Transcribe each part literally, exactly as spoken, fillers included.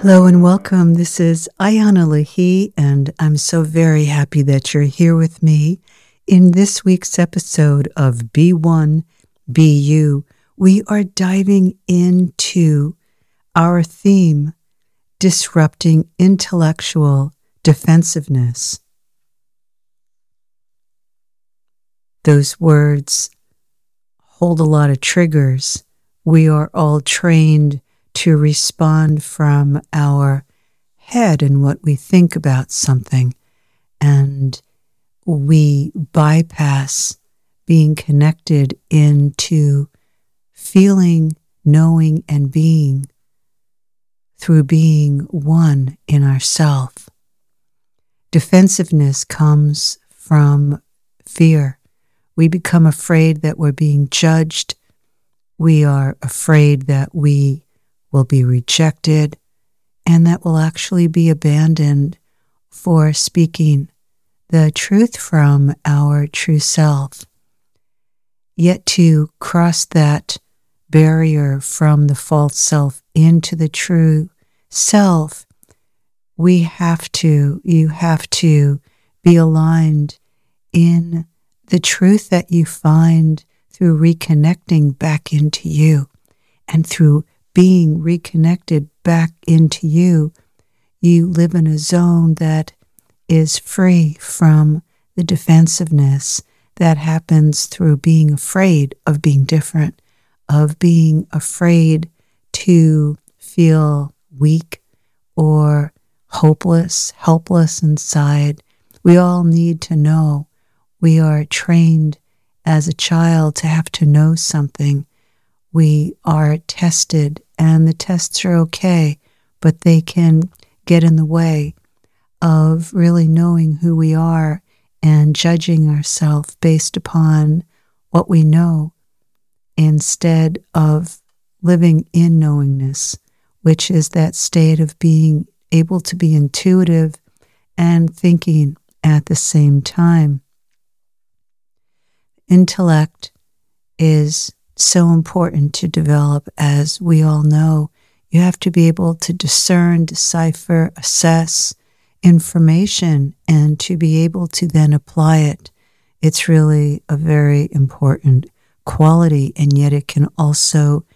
Hello and welcome. This is Ian Alahi, and I'm so very happy that you're here with me. In this week's episode of Be One, Be You, we are diving into our theme, disrupting intellectual defensiveness. Those words hold a lot of triggers. We are all trained to respond from our head and what we think about something, and we bypass being connected into feeling, knowing, and being through being one in ourself. Defensiveness comes from fear. We become afraid that we're being judged. We are afraid that we will be rejected, and that will actually be abandoned for speaking the truth from our true self. Yet to cross that barrier from the false self into the true self, we have to, you have to be aligned in the truth that you find through reconnecting back into you, and through being reconnected back into you, you live in a zone that is free from the defensiveness that happens through being afraid of being different, of being afraid to feel weak or hopeless, helpless inside. We all need to know. We are trained as a child to have to know something. We are tested, and the tests are okay, but they can get in the way of really knowing who we are and judging ourselves based upon what we know instead of living in knowingness, which is that state of being able to be intuitive and thinking at the same time. Intellect is so important to develop, as we all know. You have to be able to discern, decipher, assess information, and to be able to then apply it. It's really a very important quality, and yet it can also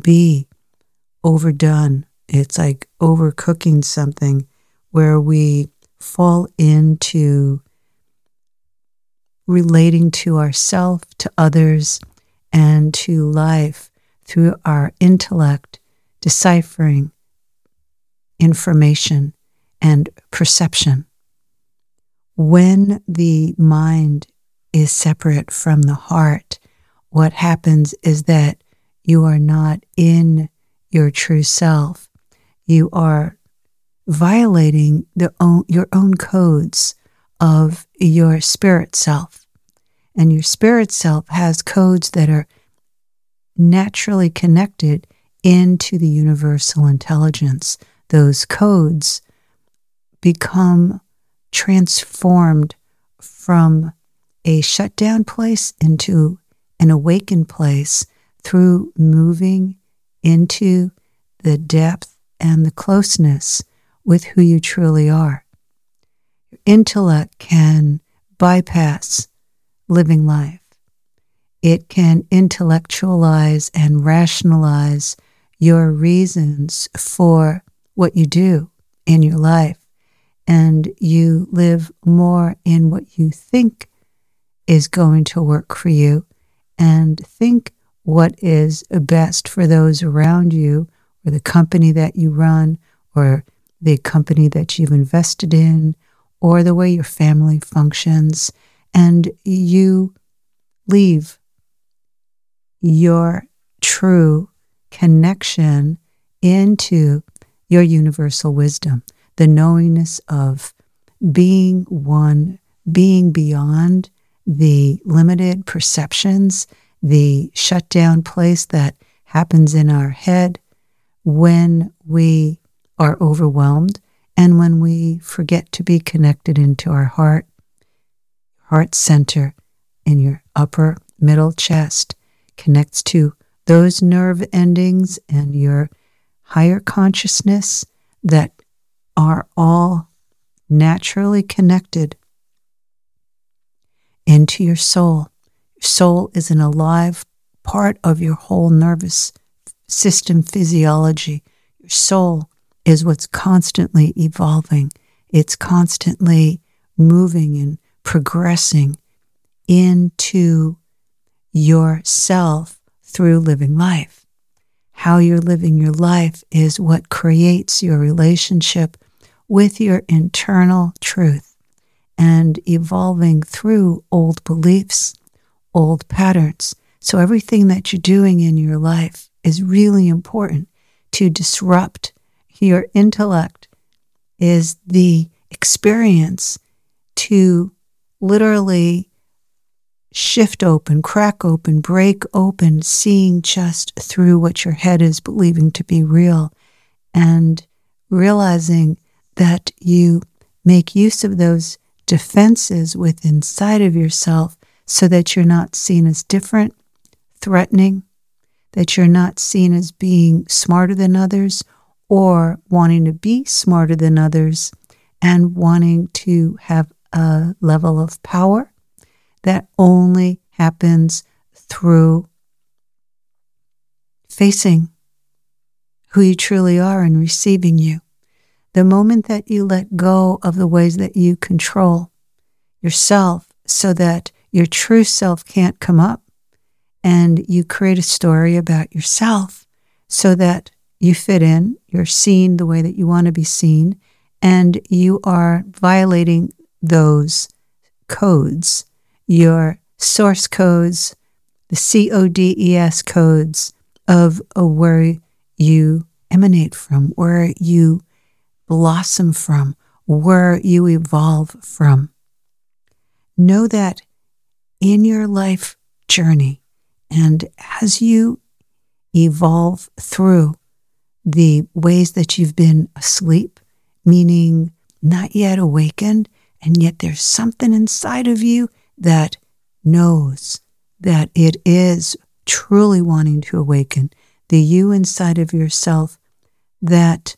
be overdone. It's like overcooking something, where we fall into relating to ourselves, to others, and to life through our intellect, deciphering information and perception. When the mind is separate from the heart, what happens is that you are not in your true self. You are violating the own, your own codes of your spirit self. And your spirit self has codes that are naturally connected into the universal intelligence. Those codes become transformed from a shut down place into an awakened place through moving into the depth and the closeness with who you truly are. Your intellect can bypass living life. It can intellectualize and rationalize your reasons for what you do in your life, and you live more in what you think is going to work for you, and think what is best for those around you, or the company that you run, or the company that you've invested in, or the way your family functions. And you leave your true connection into your universal wisdom, the knowingness of being one, being beyond the limited perceptions, the shutdown place that happens in our head when we are overwhelmed and when we forget to be connected into our heart. Heart center in your upper middle chest connects to those nerve endings and your higher consciousness that are all naturally connected into your soul. Your soul is an alive part of your whole nervous system physiology. Your soul is what's constantly evolving. It's constantly moving and progressing into yourself through living life. How you're living your life is what creates your relationship with your internal truth and evolving through old beliefs, old patterns. So everything that you're doing in your life is really important to disrupt. Your intellect is the experience to literally shift open, crack open, break open, seeing just through what your head is believing to be real, and realizing that you make use of those defenses within inside of yourself so that you're not seen as different, threatening, that you're not seen as being smarter than others or wanting to be smarter than others and wanting to have a level of power that only happens through facing who you truly are and receiving you. The moment that you let go of the ways that you control yourself so that your true self can't come up, and you create a story about yourself so that you fit in, you're seen the way that you want to be seen, and you are violating those codes, your source codes, the C O D E S codes of where you emanate from, where you blossom from, where you evolve from. Know that in your life journey, and as you evolve through the ways that you've been asleep, meaning not yet awakened, and yet there's something inside of you that knows that it is truly wanting to awaken, the you inside of yourself that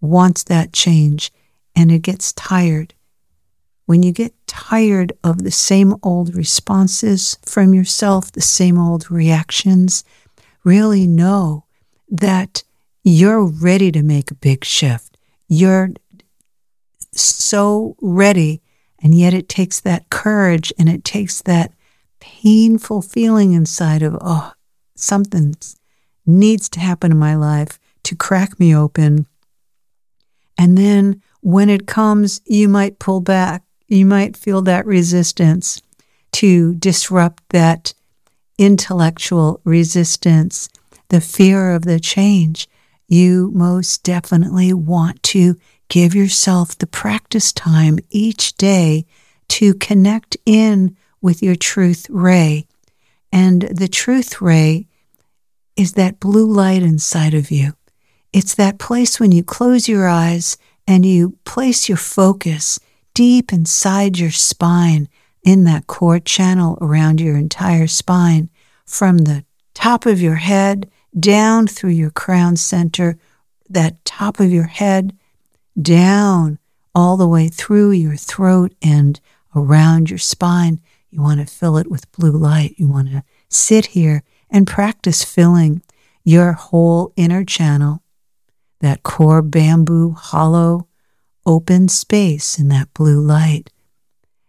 wants that change, and it gets tired. When you get tired of the same old responses from yourself, the same old reactions, really know that you're ready to make a big shift. You're so ready, and yet it takes that courage, and it takes that painful feeling inside of, oh, something needs to happen in my life to crack me open. And then when it comes, you might pull back. You might feel that resistance to disrupt, that intellectual resistance, the fear of the change. You most definitely want to give yourself the practice time each day to connect in with your truth ray. And the truth ray is that blue light inside of you. It's that place when you close your eyes and you place your focus deep inside your spine, in that core channel around your entire spine, from the top of your head down through your crown center, that top of your head down all the way through your throat and around your spine. You want to fill it with blue light. You want to sit here and practice filling your whole inner channel, that core bamboo hollow open space in that blue light.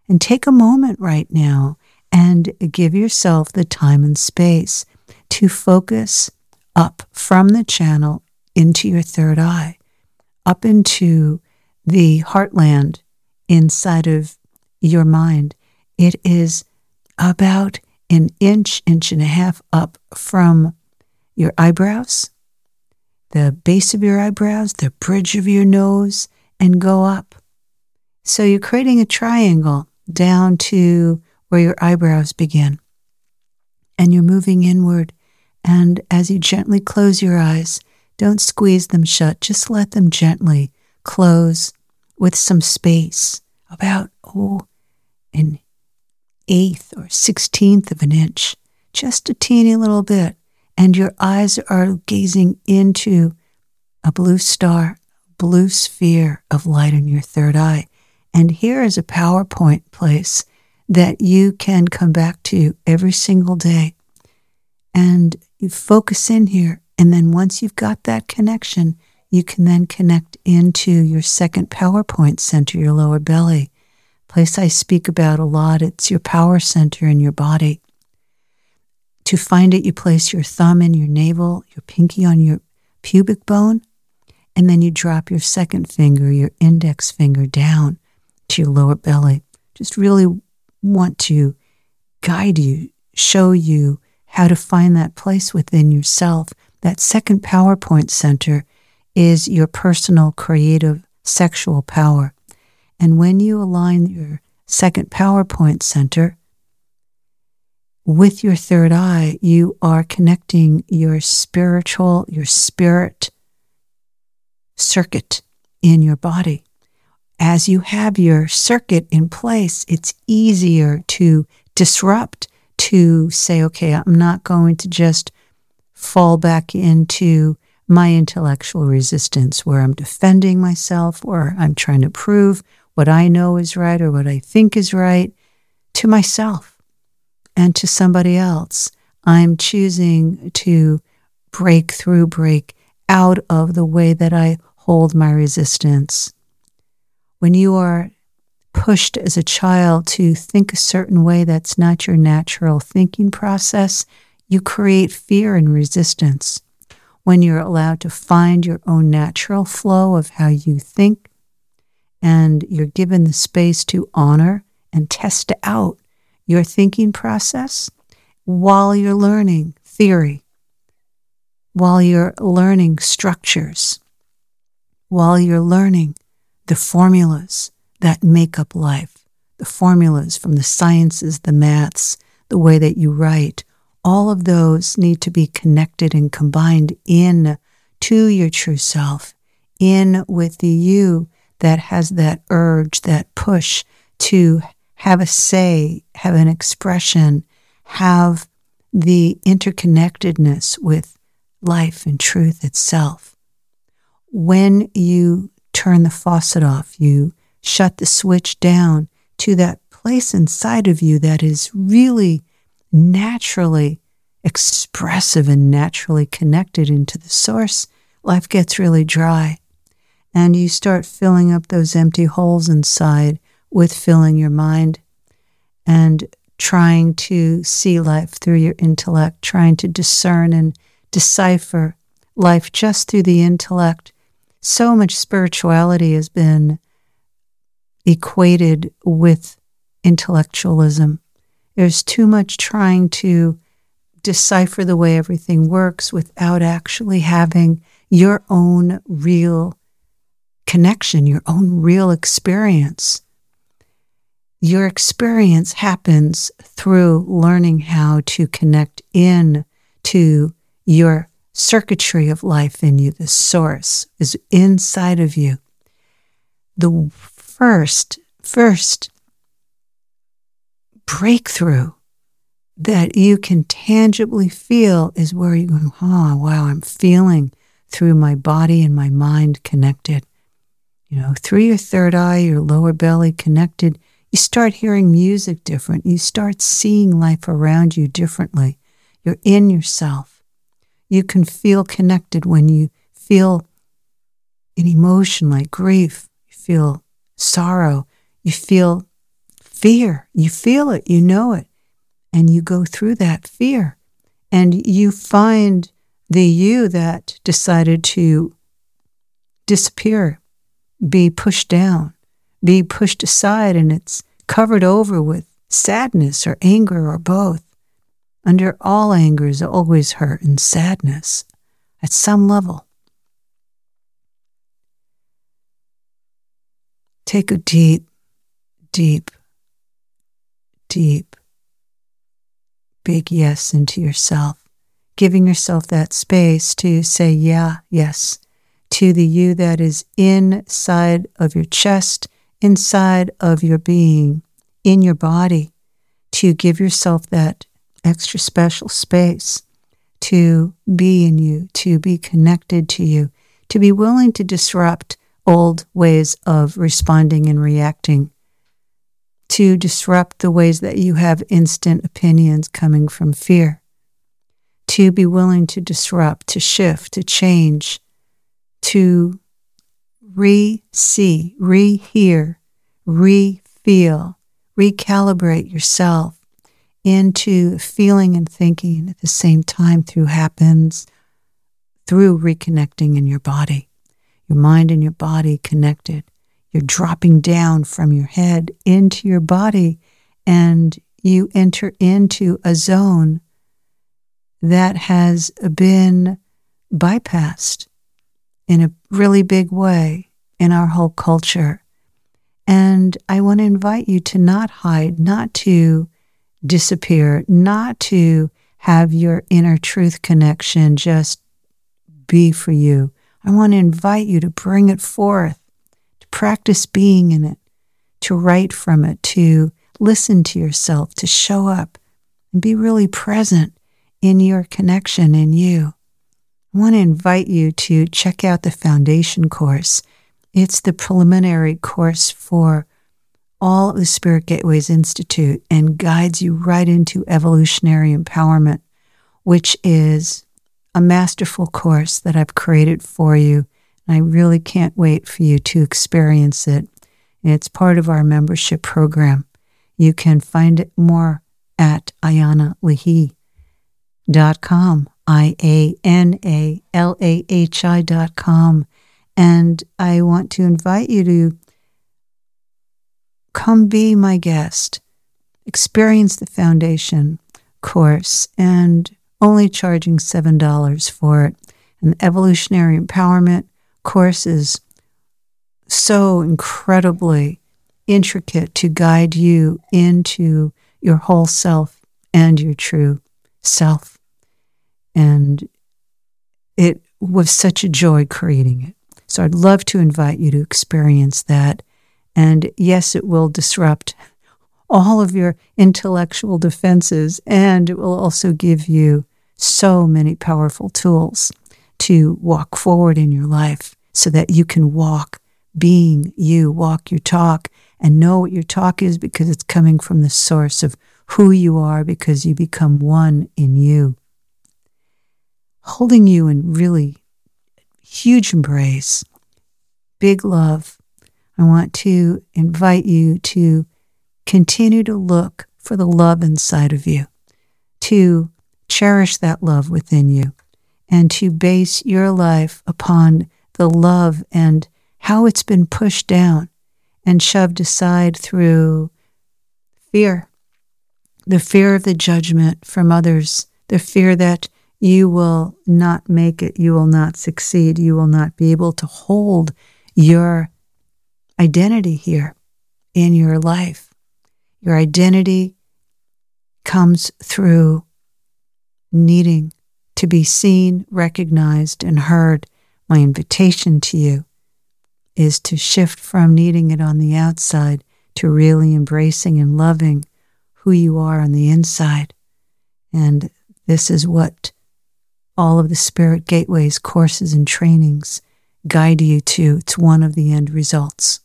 And take a moment right now and give yourself the time and space to focus up from the channel into your third eye, up into the heartland inside of your mind. It is about an inch, inch and a half up from your eyebrows, the base of your eyebrows, the bridge of your nose, and go up. So you're creating a triangle down to where your eyebrows begin. And you're moving inward. And as you gently close your eyes, don't squeeze them shut. Just let them gently close with some space, about, oh, an eighth or sixteenth of an inch, just a teeny little bit. And your eyes are gazing into a blue star, blue sphere of light in your third eye. And here is a PowerPoint place that you can come back to every single day. And you focus in here. And then once you've got that connection, you can then connect into your second PowerPoint center, your lower belly, place I speak about a lot. It's your power center in your body. To find it, you place your thumb in your navel, your pinky on your pubic bone, and then you drop your second finger, your index finger, down to your lower belly. Just really want to guide you, show you how to find that place within yourself. That second PowerPoint center is your personal, creative, sexual power. And when you align your second PowerPoint center with your third eye, you are connecting your spiritual, your spirit circuit in your body. As you have your circuit in place, it's easier to disrupt, to say, okay, I'm not going to just fall back into my intellectual resistance where I'm defending myself or I'm trying to prove what I know is right or what I think is right to myself and to somebody else. I'm choosing to break through, break out of the way that I hold my resistance. When you are pushed as a child to think a certain way that's not your natural thinking process, you create fear and resistance. When you're allowed to find your own natural flow of how you think, and you're given the space to honor and test out your thinking process while you're learning theory, while you're learning structures, while you're learning the formulas that make up life, the formulas from the sciences, the maths, the way that you write, all of those need to be connected and combined in to your true self, in with the you that has that urge, that push to have a say, have an expression, have the interconnectedness with life and truth itself. When you turn the faucet off, you shut the switch down to that place inside of you that is really naturally expressive and naturally connected into the source, life gets really dry. And you start filling up those empty holes inside with filling your mind and trying to see life through your intellect, trying to discern and decipher life just through the intellect. So much spirituality has been equated with intellectualism. There's too much trying to decipher the way everything works without actually having your own real connection, your own real experience. Your experience happens through learning how to connect in to your circuitry of life in you. The source is inside of you. The first, first, breakthrough that you can tangibly feel is where you go, oh, wow, I'm feeling through my body and my mind connected. You know, through your third eye, your lower belly connected, you start hearing music different. You start seeing life around you differently. You're in yourself. You can feel connected when you feel an emotion like grief. You feel sorrow. You feel fear, you feel it, you know it, and you go through that fear, and you find the you that decided to disappear, be pushed down, be pushed aside, and it's covered over with sadness or anger or both. Under all anger is always hurt and sadness at some level. Take a deep, deep Deep, big yes into yourself, giving yourself that space to say yeah, yes, to the you that is inside of your chest, inside of your being, in your body, to give yourself that extra special space to be in you, to be connected to you, to be willing to disrupt old ways of responding and reacting, to disrupt the ways that you have instant opinions coming from fear, to be willing to disrupt, to shift, to change, to re-see, re-hear, re-feel, recalibrate yourself into feeling and thinking at the same time through happens, through reconnecting in your body, your mind and your body connected. You're dropping down from your head into your body, and you enter into a zone that has been bypassed in a really big way in our whole culture. And I want to invite you to not hide, not to disappear, not to have your inner truth connection just be for you. I want to invite you to bring it forth, to practice being in it, to write from it, to listen to yourself, to show up and be really present in your connection in you. I want to invite you to check out the foundation course. It's the preliminary course for all of the Spirit Gateways Institute and guides you right into evolutionary empowerment, which is a masterful course that I've created for you. And I really can't wait for you to experience it. And it's part of our membership program. You can find it more at iana lahi dot com, I A N A L A H I dot com. And I want to invite you to come be my guest, experience the foundation course, and only charging seven dollars for it. And the evolutionary empowerment course is so incredibly intricate to guide you into your whole self and your true self. And it was such a joy creating it. So I'd love to invite you to experience that. And yes, it will disrupt all of your intellectual defenses, and it will also give you so many powerful tools to walk forward in your life so that you can walk being you, walk your talk, and know what your talk is because it's coming from the source of who you are, because you become one in you. Holding you in really huge embrace, big love. I want to invite you to continue to look for the love inside of you, to cherish that love within you, and to base your life upon the love and how it's been pushed down and shoved aside through fear, the fear of the judgment from others, the fear that you will not make it, you will not succeed, you will not be able to hold your identity here in your life. Your identity comes through needing to be seen, recognized, and heard. My invitation to you is to shift from needing it on the outside to really embracing and loving who you are on the inside. And this is what all of the Spirit Gateways courses and trainings guide you to. It's one of the end results.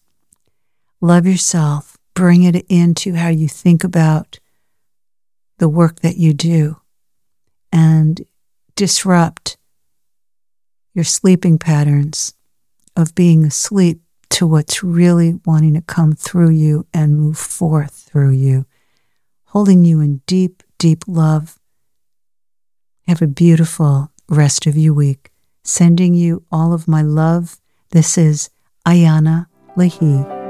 Love yourself. Bring it into how you think about the work that you do, and disrupt your sleeping patterns of being asleep to what's really wanting to come through you and move forth through you, holding you in deep, deep love. Have a beautiful rest of your week. Sending you all of my love. This is Iana Lahi.